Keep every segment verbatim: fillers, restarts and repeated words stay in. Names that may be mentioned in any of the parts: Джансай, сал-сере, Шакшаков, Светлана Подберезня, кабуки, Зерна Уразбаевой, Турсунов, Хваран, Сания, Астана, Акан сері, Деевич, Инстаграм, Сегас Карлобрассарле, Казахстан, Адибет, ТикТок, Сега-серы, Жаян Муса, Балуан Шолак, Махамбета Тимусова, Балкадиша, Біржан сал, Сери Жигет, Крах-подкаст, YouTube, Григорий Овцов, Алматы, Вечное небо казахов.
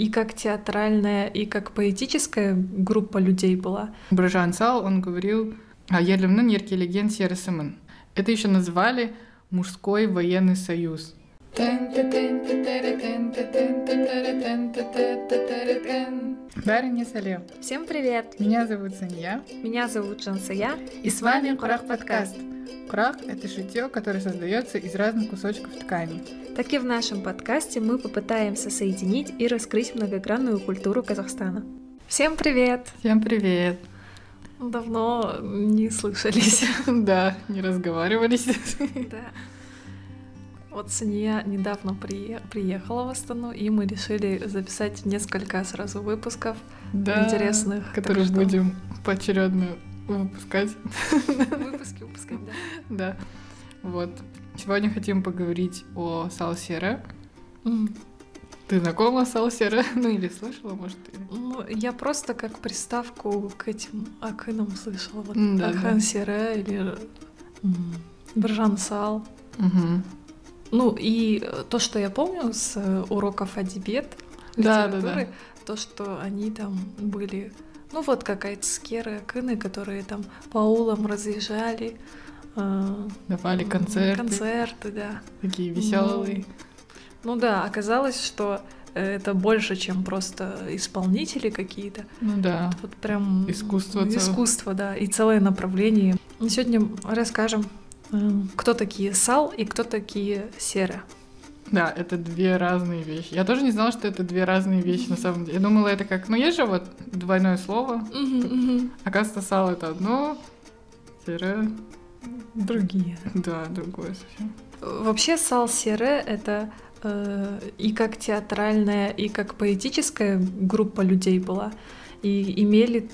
и как театральная, и как поэтическая группа людей была. Біржан сал, он говорил, «Ерлімнің еркелеген серісімін». Это еще назвали «Мужской военный союз». Барыня Салем. Всем привет! Меня зовут Сания. Меня зовут Джансая. И, и с вами Крах-подкаст. Крах – это шитье, которое создается из разных кусочков ткани. Так и в нашем подкасте мы попытаемся соединить и раскрыть многогранную культуру Казахстана. Всем привет! Всем привет! Давно не слышались. Да, не разговаривались. Да. Вот Сания недавно приехала в Астану, и мы решили записать несколько сразу выпусков, да, интересных. Которые что... будем поочередно выпускать. Выпуски выпускать, да. Да. Вот. Сегодня хотим поговорить о сал-сере. Mm. Ты знакома с сал-сере? Ну или слышала, может? Или... Ну, я просто как приставку к этим акынам слышала. Вот, mm, да, Акан сері или mm. Біржан сал. Mm-hmm. Ну и то, что я помню с уроков Адибет, да, литературы, да, да. То, что они там были, ну вот какая-то скеры, акыны, которые там по улам разъезжали, давали концерты, концерты, да, такие веселые. Ну, ну да, оказалось, что это больше, чем просто исполнители какие-то. Ну да. Вот, вот прям искусство, искусство, да, и целое направление. И сегодня расскажем. Кто такие сал и кто такие серы? Да, это две разные вещи. Я тоже не знала, что это две разные вещи mm-hmm. на самом деле. Я думала, это как... Ну, есть же вот двойное слово. Mm-hmm, mm-hmm. Оказывается, сал — это одно, серы... Другие. Да, другое совсем. Вообще сал-серы — это э, и как театральная, и как поэтическая группа людей была. И имели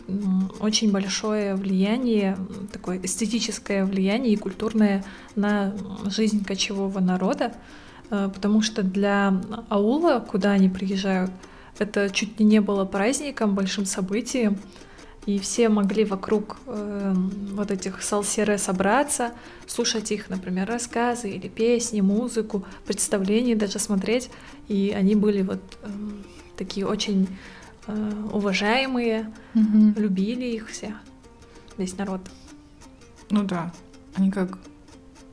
очень большое влияние, такое эстетическое влияние и культурное на жизнь кочевого народа, потому что для аула, куда они приезжают, это чуть ли не было праздником, большим событием, и все могли вокруг э, вот этих сал-сере собраться, слушать их, например, рассказы или песни, музыку, представления даже смотреть, и они были вот э, такие очень... уважаемые, угу. любили их все, весь народ. Ну да, они как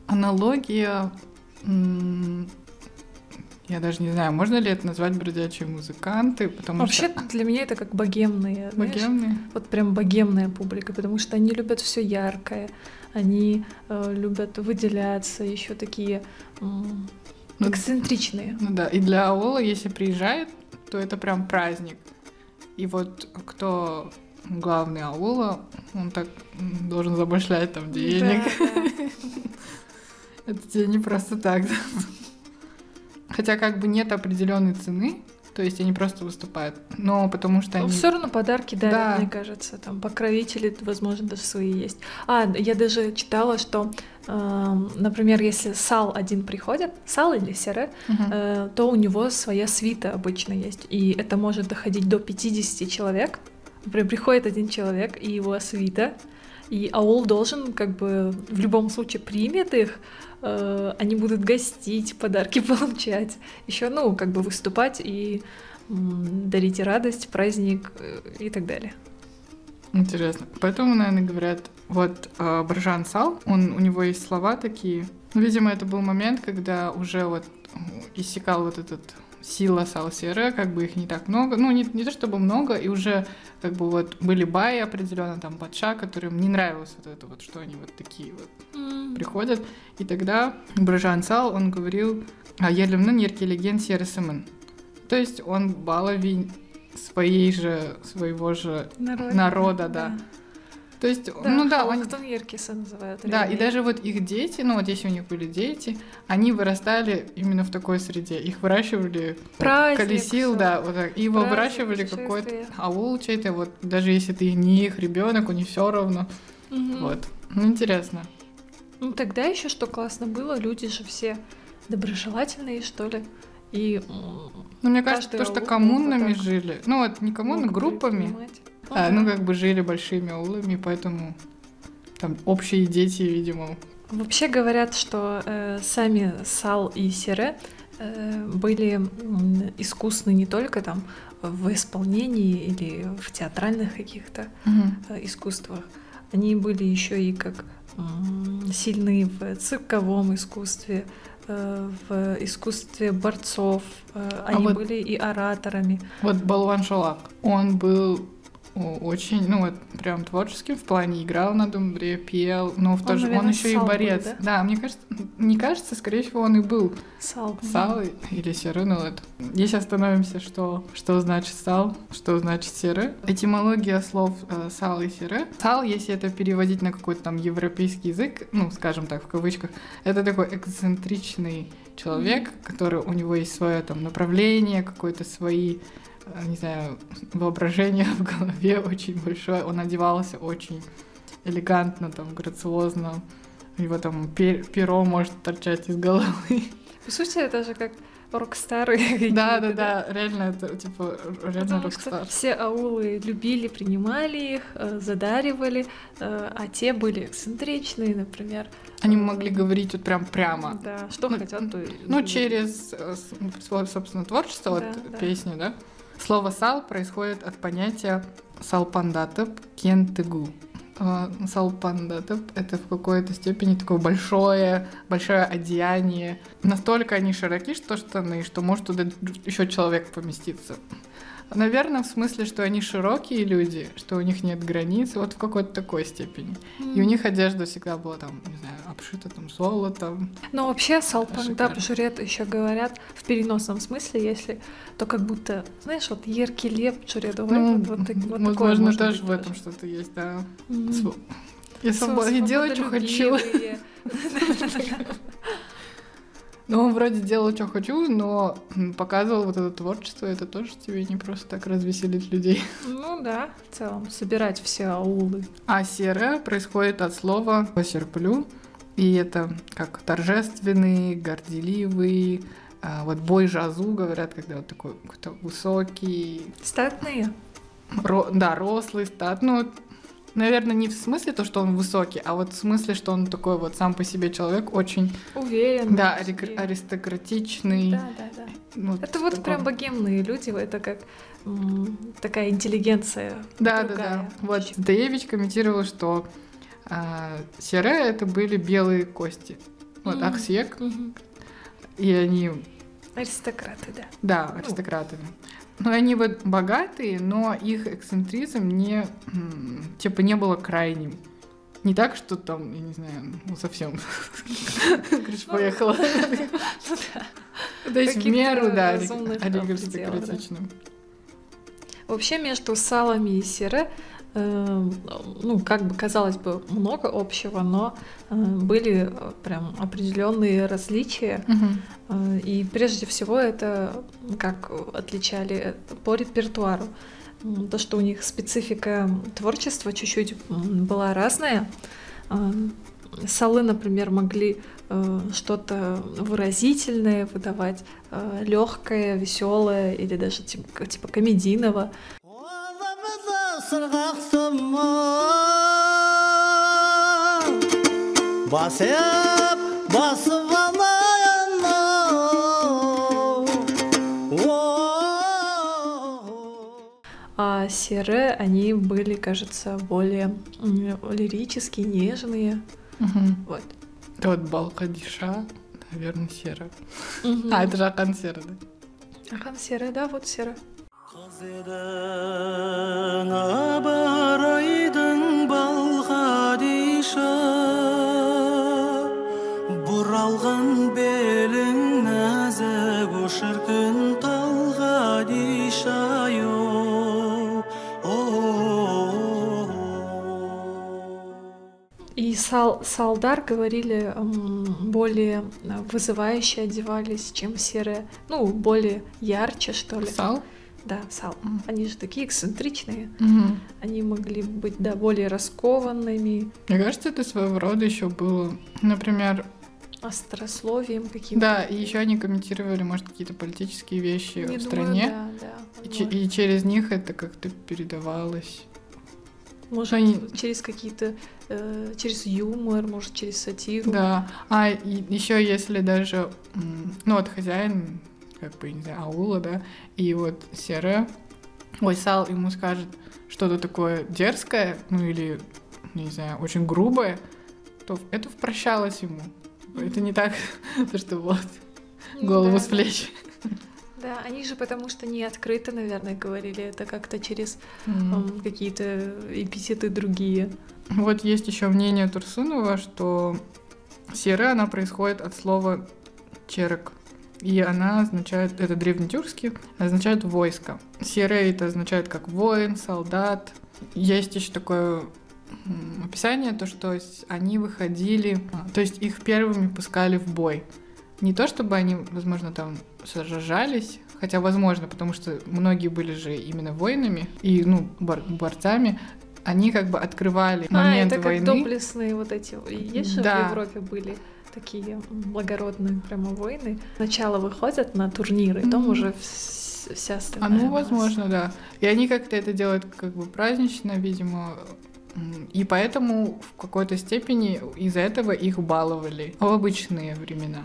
аналогия, м- я даже не знаю, можно ли это назвать бродячие музыканты, потому вообще, что... Вообще для меня это как богемные, богемные? Знаешь, вот прям богемная публика, потому что они любят все яркое, они э, любят выделяться, еще такие м- ну, эксцентричные. Ну да, и для аула, если приезжает, то это прям праздник. И вот кто главный аула, он так должен замышлять там денег. Это тебе не просто так. Хотя как бы нет определенной цены, то есть они просто выступают. Но потому что они... Все равно подарки дарят, мне кажется. Там покровители, возможно, даже свои есть. А, я даже читала, что, например, если сал один приходит, сал или сере, uh-huh. то у него своя свита обычно есть, и это может доходить до пятьдесят человек. Например, приходит один человек и его свита, и аул должен как бы в любом случае примет их, они будут гостить, подарки получать, еще, ну, как бы выступать и дарить радость, праздник и так далее. Интересно. Поэтому, наверное, говорят, вот э, Біржан сал, он, у него есть слова такие. Ну, видимо, это был момент, когда уже вот иссякал вот этот сила сал-сере, как бы их не так много. Ну, не, не то чтобы много, и уже как бы вот были баи определенно, там, патша, которым не нравилось вот это вот, что они вот такие вот mm. приходят. И тогда Біржан сал, он говорил, «Ерлімнің еркелеген серісімін». То есть он баловень своей же, своего же народа, народа да. да. То есть, да, ну да, они... Потом еркесы называют. Да, реально. И даже вот их дети, ну вот если у них были дети, они вырастали именно в такой среде. Их выращивали, праздник, вот, колесил, все. Да, вот так. И его выращивали какой-то аул чей-то, вот даже если ты не их ребенок, у них все равно. Угу. Вот, ну интересно. Ну тогда еще что классно было, люди же все доброжелательные, что ли. И, ну, мне кажется, то, что коммунами вот жили. Ну, вот не коммуны, группами. А, ну, как бы жили большими аулами, поэтому там общие дети, видимо. Вообще говорят, что э, сами сал и сере э, были э, искусны не только там в исполнении или в театральных каких-то mm-hmm. искусствах. Они были еще и как сильны в цирковом искусстве, в искусстве борцов. Они а вот, были и ораторами. Вот Балуан Шолак, он был очень, ну вот прям творческим в плане, играл на думбре, пел, но в он, тоже, наверное, он еще и борец. Был, да? Да, мне кажется, не кажется, скорее всего, он и был. Сал. Сал или серый, ну вот. Здесь остановимся, что, что значит сал, что значит серы. Этимология слов э, сал и серы. Сал, если это переводить на какой-то там европейский язык, ну, скажем так, в кавычках, это такой эксцентричный человек, который, у него есть свое там направление, какое-то свои, не знаю, воображение в голове очень большое. Он одевался очень элегантно, там, грациозно. У него там пер- перо может торчать из головы. По сути, это же как рок-стары. Да, да, да, реально это, типа, реально рок-стар. Все аулы любили, принимали их, задаривали, а те были эксцентричные, например. Они могли говорить вот прям прямо. Да, что ну, хотят, то и... Ну, через, собственно, творчество, да, вот да. Песни, да? Слово «сал» происходит от понятия «салпандатып кентыгу». «Салпандатып» — это в какой-то степени такое большое, большое одеяние. Настолько они широки, что штаны, что может туда еще человек поместиться. Наверное, в смысле, что они широкие люди, что у них нет границ, вот в какой-то такой степени. Mm. И у них одежда всегда была там, не знаю, обшита там золотом. Но вообще салпандап журет еще говорят в переносном смысле, если то как будто, знаешь, вот яркий леп журет. Ну, вот, вот, вот возможно, такое даже в этом даже. Что-то есть, да. Mm. Я свободна, я делаю, что хочу. Ну, он вроде делал, что хочу, но показывал вот это творчество, это тоже тебе не просто так развеселить людей. Ну да, в целом, собирать все аулы. А серое происходит от слова «посерплю», и это как торжественный, горделивый, вот бой жазу, говорят, когда вот такой какой-то высокий. Статные? Ро- да, рослый, статный. Наверное, не в смысле то, что он высокий, а вот в смысле, что он такой вот сам по себе человек очень... Уверенный. Да, ари- аристократичный. Да, да, да. Вот это вот такой. Прям богемные люди, это как м- такая интеллигенция. Да, другая. Да, да. Вот Деевич комментировал, что э, серы — это были белые кости. Вот mm-hmm. Ахсек. Mm-hmm. И они... Аристократы, да. Да, аристократы. Ну, они вот богатые, но их эксцентризм не, типа, не было крайним. Не так, что там, я не знаю, ну, совсем, короче, поехала. То есть в меру, да, аристократичным. Вообще между салами и сере, ну, как бы, казалось бы, много общего, но были прям определенные различия. Угу. И прежде всего это, как отличали по репертуару, то, что у них специфика творчества чуть-чуть была разная. Салы, например, могли что-то выразительное выдавать, легкое, веселое или даже типа, типа комедийного. А серы, они были, кажется, более лирические, нежные. Угу. Вот. Это вот Балкадиша, наверное, серы. Угу. А, это же Акан сері, да? Акан сері, да, вот серы. И сал, салдар, говорили, более вызывающе одевались, чем серые. Ну, более ярче, что ли. Сал? Да, сал. Mm. Они же такие эксцентричные. Mm-hmm. Они могли быть, да, более раскованными. Мне кажется, это своего рода еще было, например... Острословием каким-то. Да, и еще они комментировали, может, какие-то политические вещи не в думаю, стране. Да, да, и, ч- и через них это как-то передавалось. Может, они... через какие-то... Э, через юмор, может, через сатиру. Да, а еще если даже... Ну, вот хозяин... как бы, не знаю, аула, да, и вот сере, Байсал ему скажет что-то такое дерзкое, ну или, не знаю, очень грубое, то это впрощалось ему. Это не так, что вот, голову с плеч. Да, они же потому что не открыто, наверное, говорили это как-то через mm-hmm. э, какие-то эпитеты другие. Вот есть еще мнение Турсунова, что сера, она происходит от слова «черек», и она означает, это древнетюркский, означает «войско». Сере это означает как «воин», «солдат». Есть еще такое описание, то, что они выходили, то есть их первыми пускали в бой. Не то, чтобы они, возможно, там сражались, хотя, возможно, потому что многие были же именно воинами и, ну, бор- борцами, они как бы открывали а, момент войны. А, это как доблестные вот эти, есть да. же в Европе были такие благородные прямо войны. Сначала выходят на турниры, mm-hmm. потом уже вся остальная. А, ну, возможно, масса. Да. И они как-то это делают как бы празднично, видимо. И поэтому в какой-то степени из-за этого их баловали в обычные времена.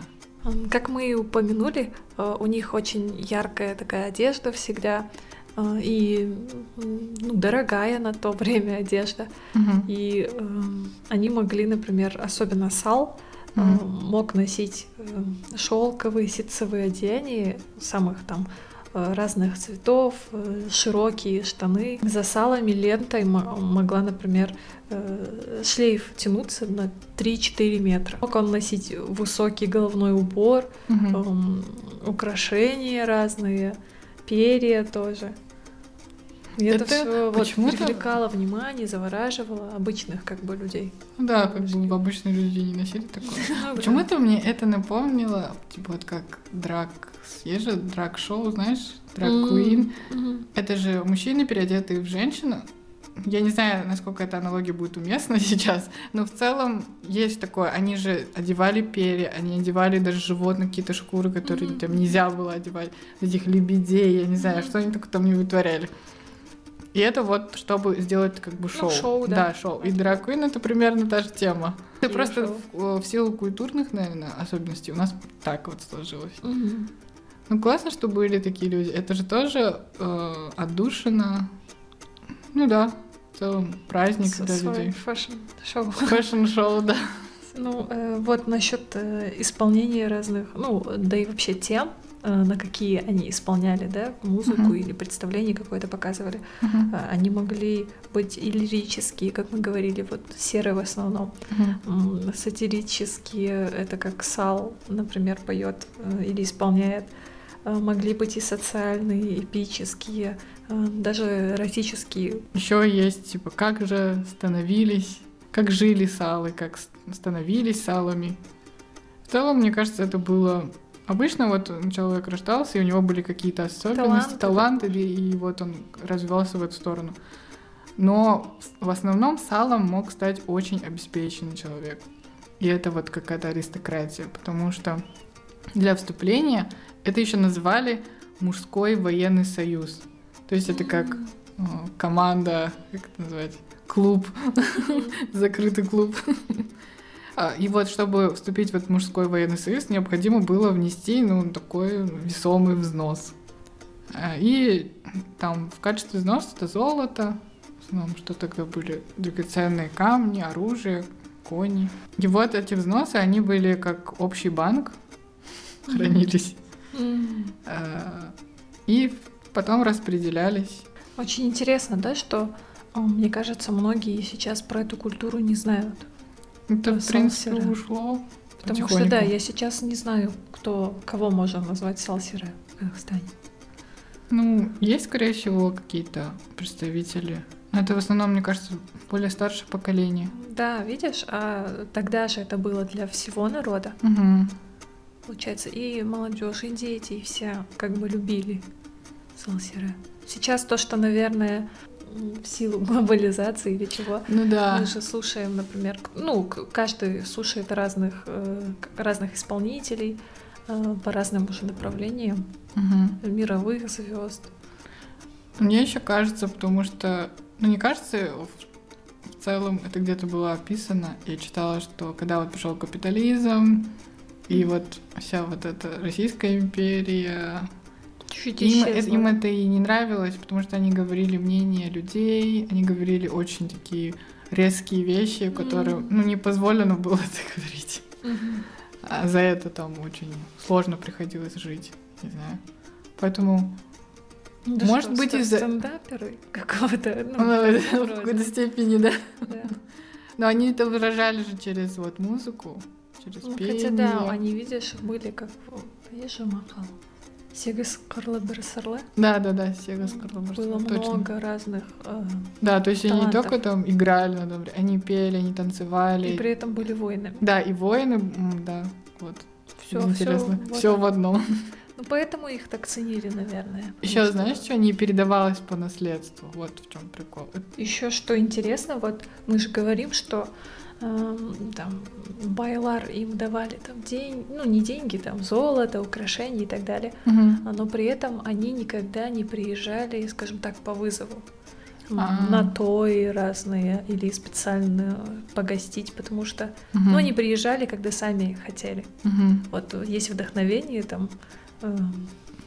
Как мы и упомянули, у них очень яркая такая одежда всегда, и ну, дорогая на то время одежда. Uh-huh. И э, они могли, например, особенно сал, uh-huh. э, мог носить шелковые, ситцевые одеяния самых там разных цветов, широкие штаны. За салами лентой могла, например, шлейф тянуться на три-четыре метра. Мог он носить высокий головной убор, угу. украшения разные, перья тоже. И это, это все вот привлекало внимание, завораживало обычных как бы людей. Да, как бы обычные люди не носили такое. Почему-то мне это напомнило, типа вот как драг, есть же драг-шоу, знаешь, драг-куин. Это же мужчины, переодетые в женщину. Я не знаю, насколько эта аналогия будет уместна сейчас, но в целом есть такое. Они же одевали перья, они одевали даже животных, какие-то шкуры, которые там нельзя было одевать, этих лебедей, я не знаю, что они только там не вытворяли. И это вот, чтобы сделать как бы шоу. Ну, шоу, да. Да, шоу. И драг-куин — это примерно та же тема. И это просто в, в силу культурных, наверное, особенностей у нас так вот сложилось. Угу. Ну, классно, что были такие люди. Это же тоже э, отдушина. Ну да, в целом праздник для людей. Фэшн-шоу. Фэшн-шоу, да. Ну, э, вот насчет э, исполнения разных, ну, да и вообще тем, на какие они исполняли, да, музыку uh-huh. или представление какое-то показывали. Uh-huh. Они могли быть и лирические, как мы говорили, вот серые в основном. Uh-huh. Сатирические, это как сал, например, поет или исполняет. Могли быть и социальные, эпические, даже эротические. Еще есть, типа, как же становились, как жили салы, как становились салами. В целом, мне кажется, это было... Обычно вот человек рождался, и у него были какие-то особенности, таланты, таланты, и вот он развивался в эту сторону. Но в основном салом мог стать очень обеспеченный человек. И это вот какая-то аристократия, потому что для вступления это еще называли мужской военный союз. То есть это как команда, как это назвать, клуб, закрытый клуб. И вот, чтобы вступить в этот мужской военный союз, необходимо было внести, ну, такой весомый взнос. И там в качестве взноса это золото, в основном, что тогда были драгоценные камни, оружие, кони. И вот эти взносы, они были как общий банк, хранились, и потом распределялись. Очень интересно, да, что, мне кажется, многие сейчас про эту культуру не знают. Это, в принципе, ушло. Потому что, да, я сейчас не знаю, кто, кого можно назвать сал-серы в Казахстане. Ну, есть, скорее всего, какие-то представители. Но это в основном, мне кажется, более старшее поколение. Да, видишь, а тогда же это было для всего народа. Угу. Получается, и молодежь, и дети, и все как бы любили сал-серы. Сейчас то, что, наверное... в силу глобализации или чего. Ну да. Мы же слушаем, например, ну, каждый слушает разных, разных исполнителей по разным уже направлениям, угу. мировых звезд. Мне еще кажется, потому что, ну не кажется, в целом это где-то было описано, я читала, что когда вот пришел капитализм, и вот вся вот эта Российская империя... чуть-чуть им, исчезло. Им это и не нравилось, потому что они говорили мнение людей, они говорили очень такие резкие вещи, которые mm-hmm. ну, не позволено было это говорить. Mm-hmm. А за это там очень сложно приходилось жить, не знаю. Поэтому... Да может что, быть, из-за... стендаперы какого-то... Ну, в какой-то степени, да. да. Но они это выражали же через вот музыку, через ну, пение. Хотя, да, они, видишь, были как... Поешь, Макал? Сегас Карлобрассарле. Да, да, да, Сегас Карлобрассарле. Было точно. Много разных э, Да, то есть талантов. Они не только там играли, они пели, они танцевали. И при этом были воины. Да, и воины, да, вот. Все, интересно. Все, все в одном. Ну, поэтому их так ценили, наверное. Еще что... знаешь, что не передавалось по наследству? Вот в чем прикол. Еще что интересно, вот мы же говорим, что э, там байлар им давали там день, ну не деньги, там золото, украшения и так далее, угу. но при этом они никогда не приезжали, скажем так, по вызову. А-а-а. На то и разные, или специально погостить, потому что угу. ну, они приезжали, когда сами хотели. Угу. Вот есть вдохновение там.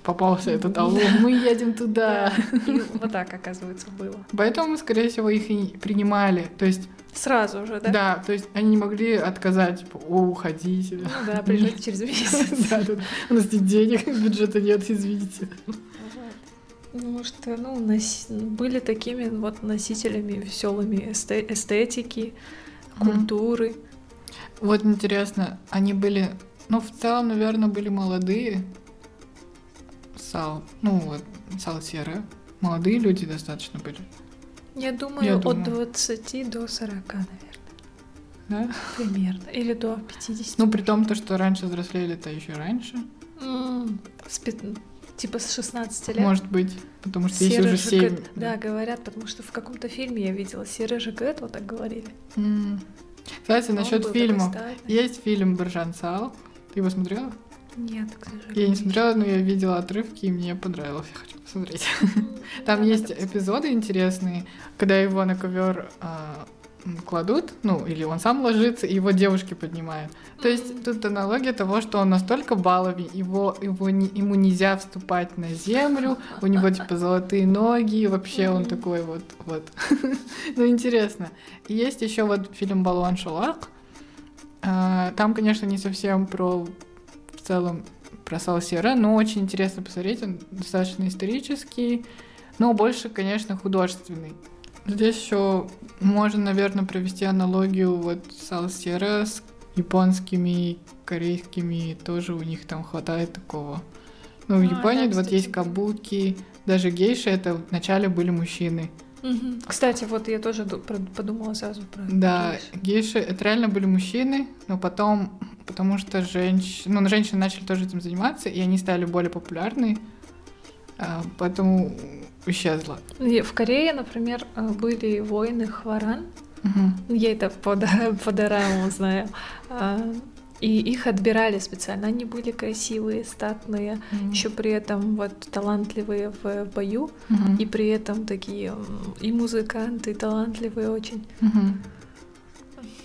Попался этот аул, мы едем туда. И вот так, оказывается, было. Поэтому, скорее всего, их и принимали. То есть сразу уже, да? Да, то есть они не могли отказать, типа, о, уходите. Ну да, приезжайте через месяц. Да, тут у нас нет денег, бюджета нет, извините. Потому что, ну, были такими вот носителями веселыми эстетики, культуры. Вот интересно, они были, ну, в целом, наверное, были молодые. Сал, ну вот, сал-серы. Молодые люди достаточно были. Я думаю, Я думаю, от двадцати до сорока, наверное. Да? Примерно. Или до пятидесяти. Ну, при том, то, что раньше взрослели-то еще раньше. Mm, с пят... Типа с шестнадцати лет. Может быть, потому что есть уже семь. Да, говорят, потому что в каком-то фильме я видела Сери Жигет, вот так говорили. Mm. Кстати, он насчет фильмов. Есть фильм «Біржан сал». Ты его смотрела? Нет, к сожалению. Я не смотрела, но я видела отрывки, и мне понравилось. Я хочу посмотреть. Там есть эпизоды интересные, когда его на ковер кладут, ну, или он сам ложится, и его девушки поднимают. То есть тут аналогия того, что он настолько баловень, его, его не, ему нельзя вступать на землю, у него, типа, золотые ноги, вообще он такой вот, вот. Ну, интересно. И есть еще вот фильм «Балуан Шолак». Там, конечно, не совсем про... в целом про сал-серы, но очень интересно посмотреть, он достаточно исторический, но больше, конечно, художественный. Здесь еще можно, наверное, провести аналогию вот сал-серы с японскими, корейскими, тоже у них там хватает такого. Ну, в а, Японии да, вот есть кабуки, даже гейши, это вначале были мужчины. Угу. Кстати, вот я тоже подумала сразу про да, гейши. Да, гейши, это реально были мужчины, но потом... Потому что женщины, ну, женщины начали тоже этим заниматься, и они стали более популярны, поэтому исчезло. В Корее, например, были воины Хваран, угу. я это по, по дорамам знаю, и их отбирали специально. Они были красивые, статные, угу. еще при этом вот талантливые в бою, угу. и при этом такие и музыканты, и талантливые очень. Угу.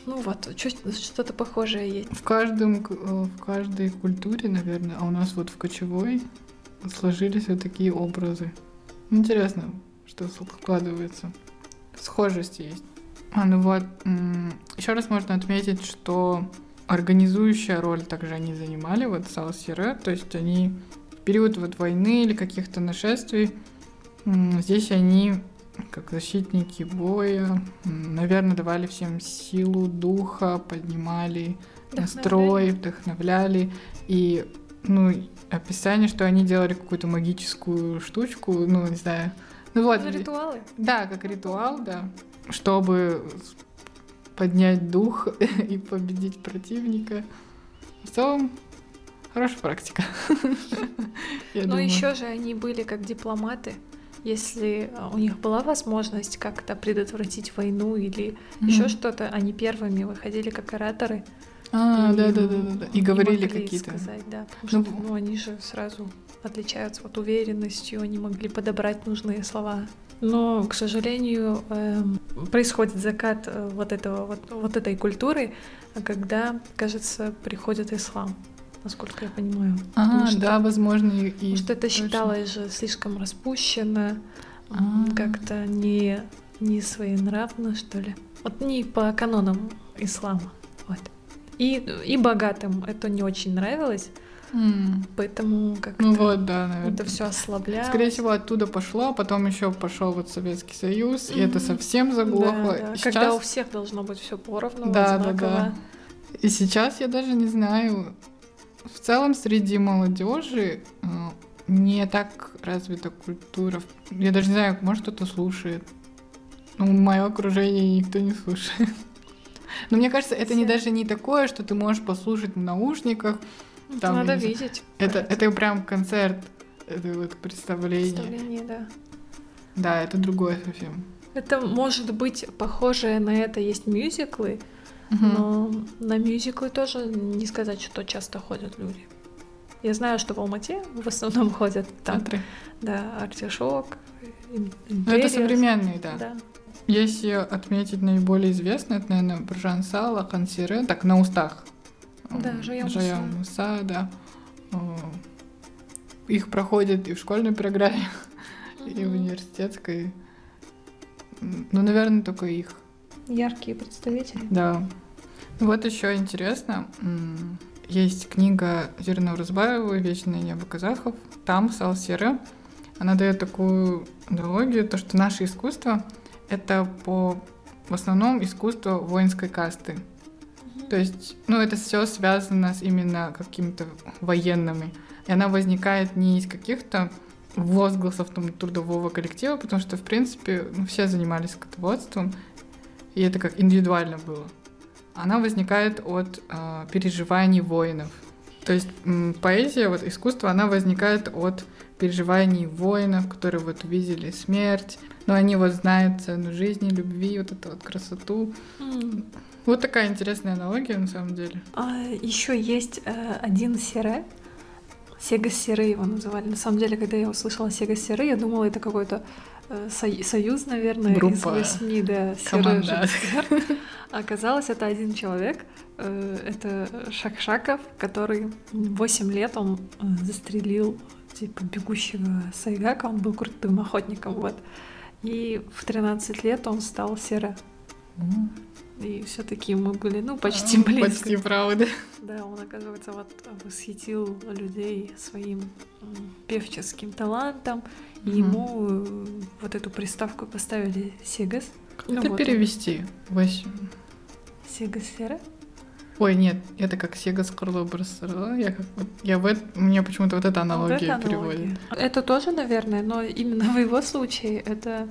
Ну вот, что-то похожее есть. В, каждом, в каждой культуре, наверное, а у нас вот в кочевой сложились вот такие образы. Интересно, что складывается. Схожести есть. А, ну вот, еще раз можно отметить, что организующая роль также они занимали, вот сал-серы, то есть они в период вот войны или каких-то нашествий, здесь они... как защитники боя, наверное, давали всем силу духа, поднимали вдохновляли. Настрой, вдохновляли. И, ну, описание, что они делали какую-то магическую штучку, ну, не знаю. Ну, вот. Ну, ритуалы. Да, как ритуал, да. Чтобы поднять дух и победить противника. В целом, хорошая практика. Но еще же они были как дипломаты. Если у них была возможность как-то предотвратить войну или mm-hmm. еще что-то, они первыми выходили как ораторы. А, да-да-да. И, и говорили какие-то. Сказать, да, потому ну, что ну, они же сразу отличаются вот уверенностью, они могли подобрать нужные слова. Но, к сожалению, происходит закат вот, этого, вот, вот этой культуры, когда, кажется, приходит ислам. насколько я понимаю. А, что, да, возможно. И, потому что это точно считалось же слишком распущенно, А-а-а. как-то не, не своенравно, что ли. Вот не по канонам ислама. Вот. И, и богатым это не очень нравилось. Mm. Поэтому как-то ну вот, да, наверное, это все ослаблялось. Скорее всего, оттуда пошло, а потом еще пошел вот Советский Союз, mm-hmm. и это совсем заглохло. Да, да. Сейчас... Когда у всех должно быть все поровну, да, одинаково. Да, да. И сейчас я даже не знаю. В целом среди молодежи не так развита культура. Я даже не знаю, может кто-то слушает. Ну, мое окружение никто не слушает. Но мне кажется, это не даже не такое, что ты можешь послушать в наушниках. Там, надо видеть. Это, это прям концерт, это вот представление. Представление, да. Да, это другое совсем. Это может быть похожее на это есть мюзиклы, угу. но на мюзиклы тоже не сказать, что часто ходят люди. Я знаю, что в Алмате в основном ходят там. Смотри. Да, Артишок, Империя. Это современные, да. да. Если отметить наиболее известные, это, наверное, Біржан сал, Акан сері, так, на устах. Да, Жаян Муса, да. Их проходят и в школьной программе, mm-hmm. и в университетской. Ну, наверное, только их. Яркие представители. Да. Вот еще интересно, есть книга Зерна Уразбаевой «Вечное небо казахов». Там Салсера, она дает такую идеологию, то, что наше искусство — это по, в основном искусство воинской касты. То есть, ну, это все связано с именно какими-то военными. И она возникает не из каких-то возгласов там, трудового коллектива, потому что, в принципе, ну, все занимались скотоводством, и это как индивидуально было. Она возникает от э, переживаний воинов. То есть м- поэзия, вот искусство, она возникает от переживаний воинов, которые вот увидели смерть, но они вот знают цену жизни, любви, вот эту вот красоту. Mm. Вот такая интересная аналогия, на самом деле. А, еще есть э, один сере, Сега-серы его называли. На самом деле, когда я услышала Сега-серы, я думала, это какой-то э, сою- союз, наверное, группа из восьми, да, серы Жигет. Оказалось, это один человек, э, это Шакшаков, который восемь лет он застрелил типа бегущего сайгака, он был крутым охотником, вот. И в тринадцать лет он стал сере. Mm. И все-таки мы были, ну, почти близко. Почти правда. Да, он, оказывается, вот восхитил людей своим певческим талантом. Mm-hmm. И ему вот эту приставку поставили Сегас. Как ну, это вот перевести? восемь. Сега-серы? Ой, нет, это как Сегас Карлобрассарле. Я как вот, я в это, у меня почему-то вот эта аналогия вот переводит. Это тоже, наверное, но именно в его случае это...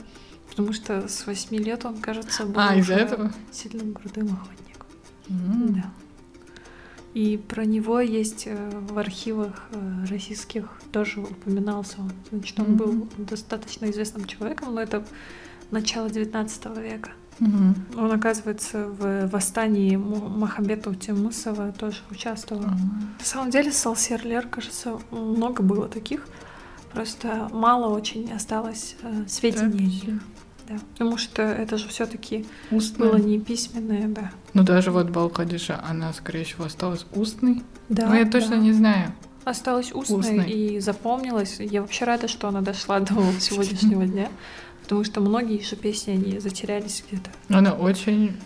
Потому что с восьми лет он, кажется, был а, уже этого? сильным крутым охотником. Mm. Да. И про него есть в архивах российских тоже упоминался. Значит, он mm-hmm. был достаточно известным человеком, но это начало девятнадцатого века. Mm-hmm. Он, оказывается, в восстании Махамбета Тимусова тоже участвовал. Mm-hmm. На самом деле, Салсерлер, кажется, много было таких. Просто мало очень осталось э, сведений. Да, да. Потому что это же все-таки устное было, не письменное, да. Ну даже вот Балкадиша, она, скорее всего, осталась устной. Да. Но я да. точно не знаю. Осталась устной, устной и запомнилась. Я вообще рада, что она дошла до сегодняшнего дня, потому что многие же песни они затерялись где-то. Она очень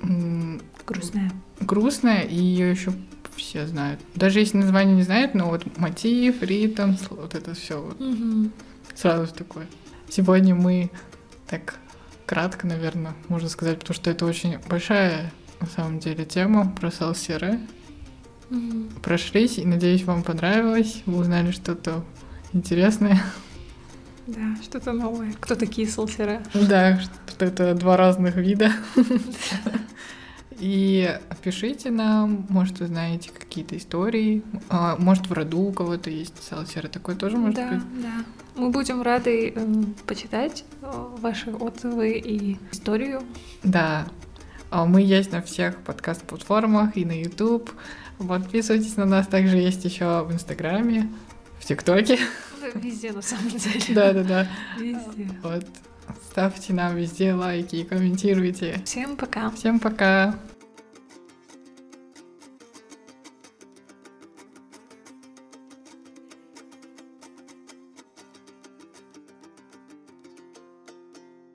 м- грустная. Грустная, и ее еще все знают. Даже если название не знают, но вот мотив, ритм, вот это все вот. Угу. Сразу такое. Сегодня мы так кратко, наверное, можно сказать, потому что это очень большая, на самом деле, тема про Салсеры. Угу. Прошлись, и, надеюсь, вам понравилось. Вы узнали что-то интересное. Да, что-то новое. Кто такие Салсеры? Да, что это два разных вида. И пишите нам, может, вы знаете какие-то истории, а, может, в роду у кого-то есть Салсеры, такое тоже может да, быть. Да, да. Мы будем рады э, почитать ваши отзывы и историю. Да, мы есть на всех подкаст-платформах и на YouTube. Подписывайтесь на нас, также есть еще в Инстаграме, в ТикТоке. Везде, на самом деле. Да-да-да. Везде. Вот. Ставьте нам везде лайки и комментируйте. Всем пока. Всем пока.